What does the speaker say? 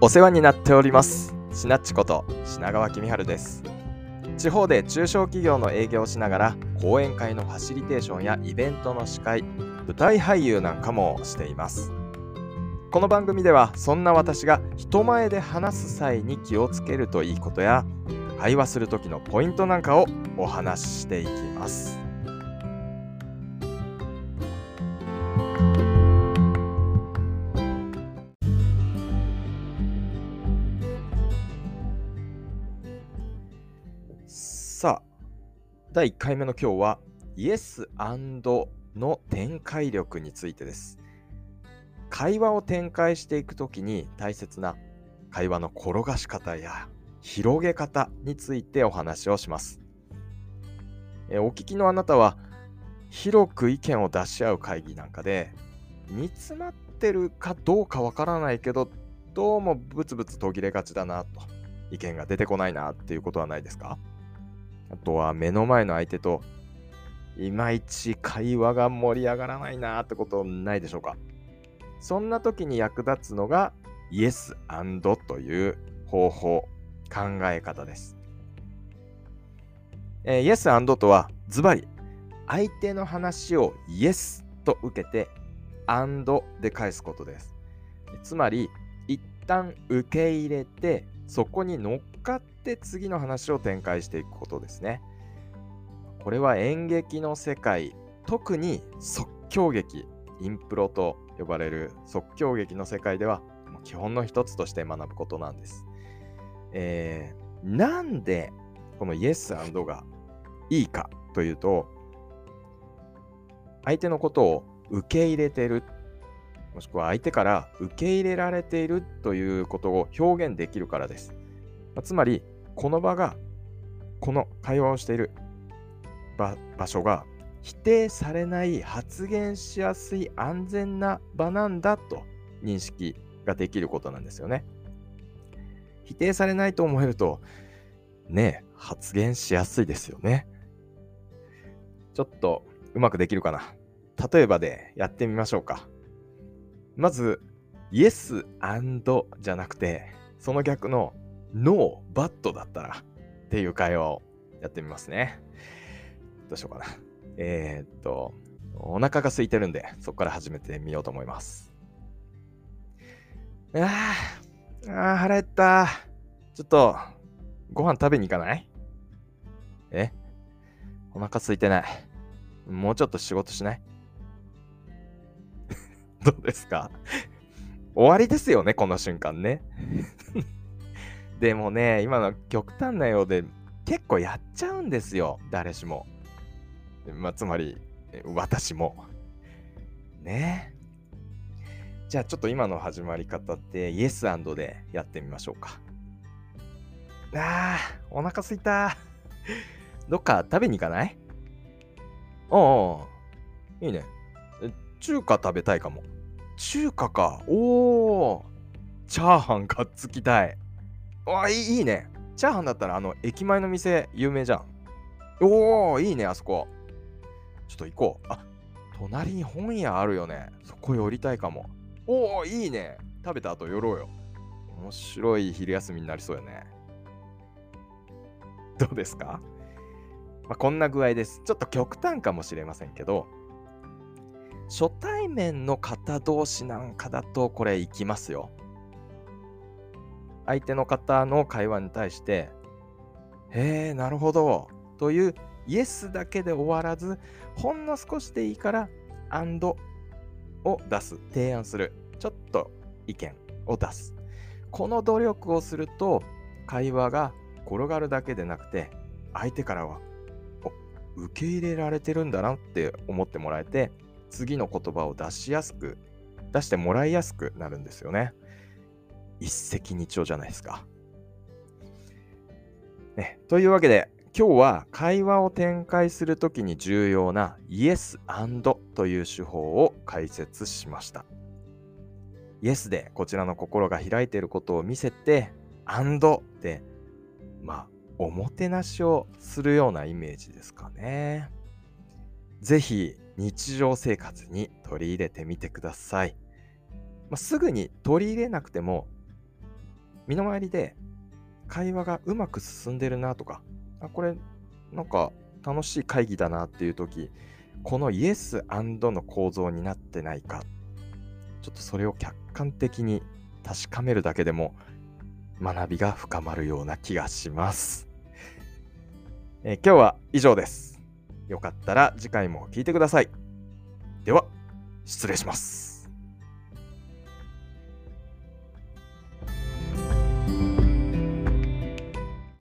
お世話になっております。しなっちこと品川公治です。地方で中小企業の営業をしながら、講演会のファシリテーションやイベントの司会、舞台俳優なんかもしています。この番組では、そんな私が人前で話す際に気をつけるといいことや、会話する時のポイントなんかをお話ししていきます。さあ、第1回目の今日はイエス&の展開力についてです。会話を展開していくときに大切な会話の転がし方や広げ方についてお話をします。お聞きのあなたは広く意見を出し合う会議なんかで煮詰まってるかどうかわからないけど、どうもブツブツ途切れがちだなと、意見が出てこないなっていうことはないですか？あとは目の前の相手といまいち会話が盛り上がらないなってことないでしょうか。そんな時に役立つのがイエス&という方法、考え方です。イエス&とはズバリ相手の話をイエスと受けて&で返すことです。つまり一旦受け入れてそこに乗っかって次の話を展開していくことですね。これは演劇の世界、特に即興劇、インプロと呼ばれる即興劇の世界では基本の一つとして学ぶことなんです。なんでこの Yes and がいいかというと、相手のことを受け入れている、もしくは相手から受け入れられているということを表現できるからです。つまりこの場が、この会話をしている場所が否定されない、発言しやすい安全な場なんだと認識ができることなんですよね。否定されないと思えるとね、発言しやすいですよね。ちょっとうまくできるかな。例えばでやってみましょうか。まず Yes and じゃなくて、その逆の No but だったらっていう会話をやってみますね。どうしようかな。お腹が空いてるんで、そこから始めてみようと思います。腹減った。ちょっとご飯食べに行かない？お腹空いてない。もうちょっと仕事しない？どうですか？終わりですよね、この瞬間ね。でもね、今の極端なようで結構やっちゃうんですよ、誰しも。つまり私もね。じゃあちょっと今の始まり方で Yes and でやってみましょうか。お腹すいた。どっか食べに行かない？ああ、いいね。中華食べたいかも。中華か。おー、チャーハンがっつきたい。いいね。チャーハンだったら駅前の店有名じゃん。おー、いいね、あそこ。ちょっと行こう。隣に本屋あるよね。そこ寄りたいかも。おー、いいね。食べた後寄ろうよ。面白い昼休みになりそうよね。どうですか？こんな具合です。ちょっと極端かもしれませんけど、初対面の方同士なんかだとこれ行きますよ。相手の方の会話に対して、へえ、なるほどというイエスだけで終わらず、ほんの少しでいいからアンドを出す、提案する、ちょっと意見を出す。この努力をすると会話が転がるだけでなくて、相手からは受け入れられてるんだなって思ってもらえて、次の言葉を出してもらいやすくなるんですよね。一石二鳥じゃないですか、ね。というわけで今日は会話を展開するときに重要な Yes and という手法を解説しました。 Yes でこちらの心が開いていることを見せて、 and でおもてなしをするようなイメージですかね。ぜひ日常生活に取り入れてみてください。すぐに取り入れなくても身の回りで会話がうまく進んでるなとか、あ、これなんか楽しい会議だなっていう時、このイエス&の構造になってないか、ちょっとそれを客観的に確かめるだけでも学びが深まるような気がします。今日は以上です。よかったら次回も聞いてください。では失礼します。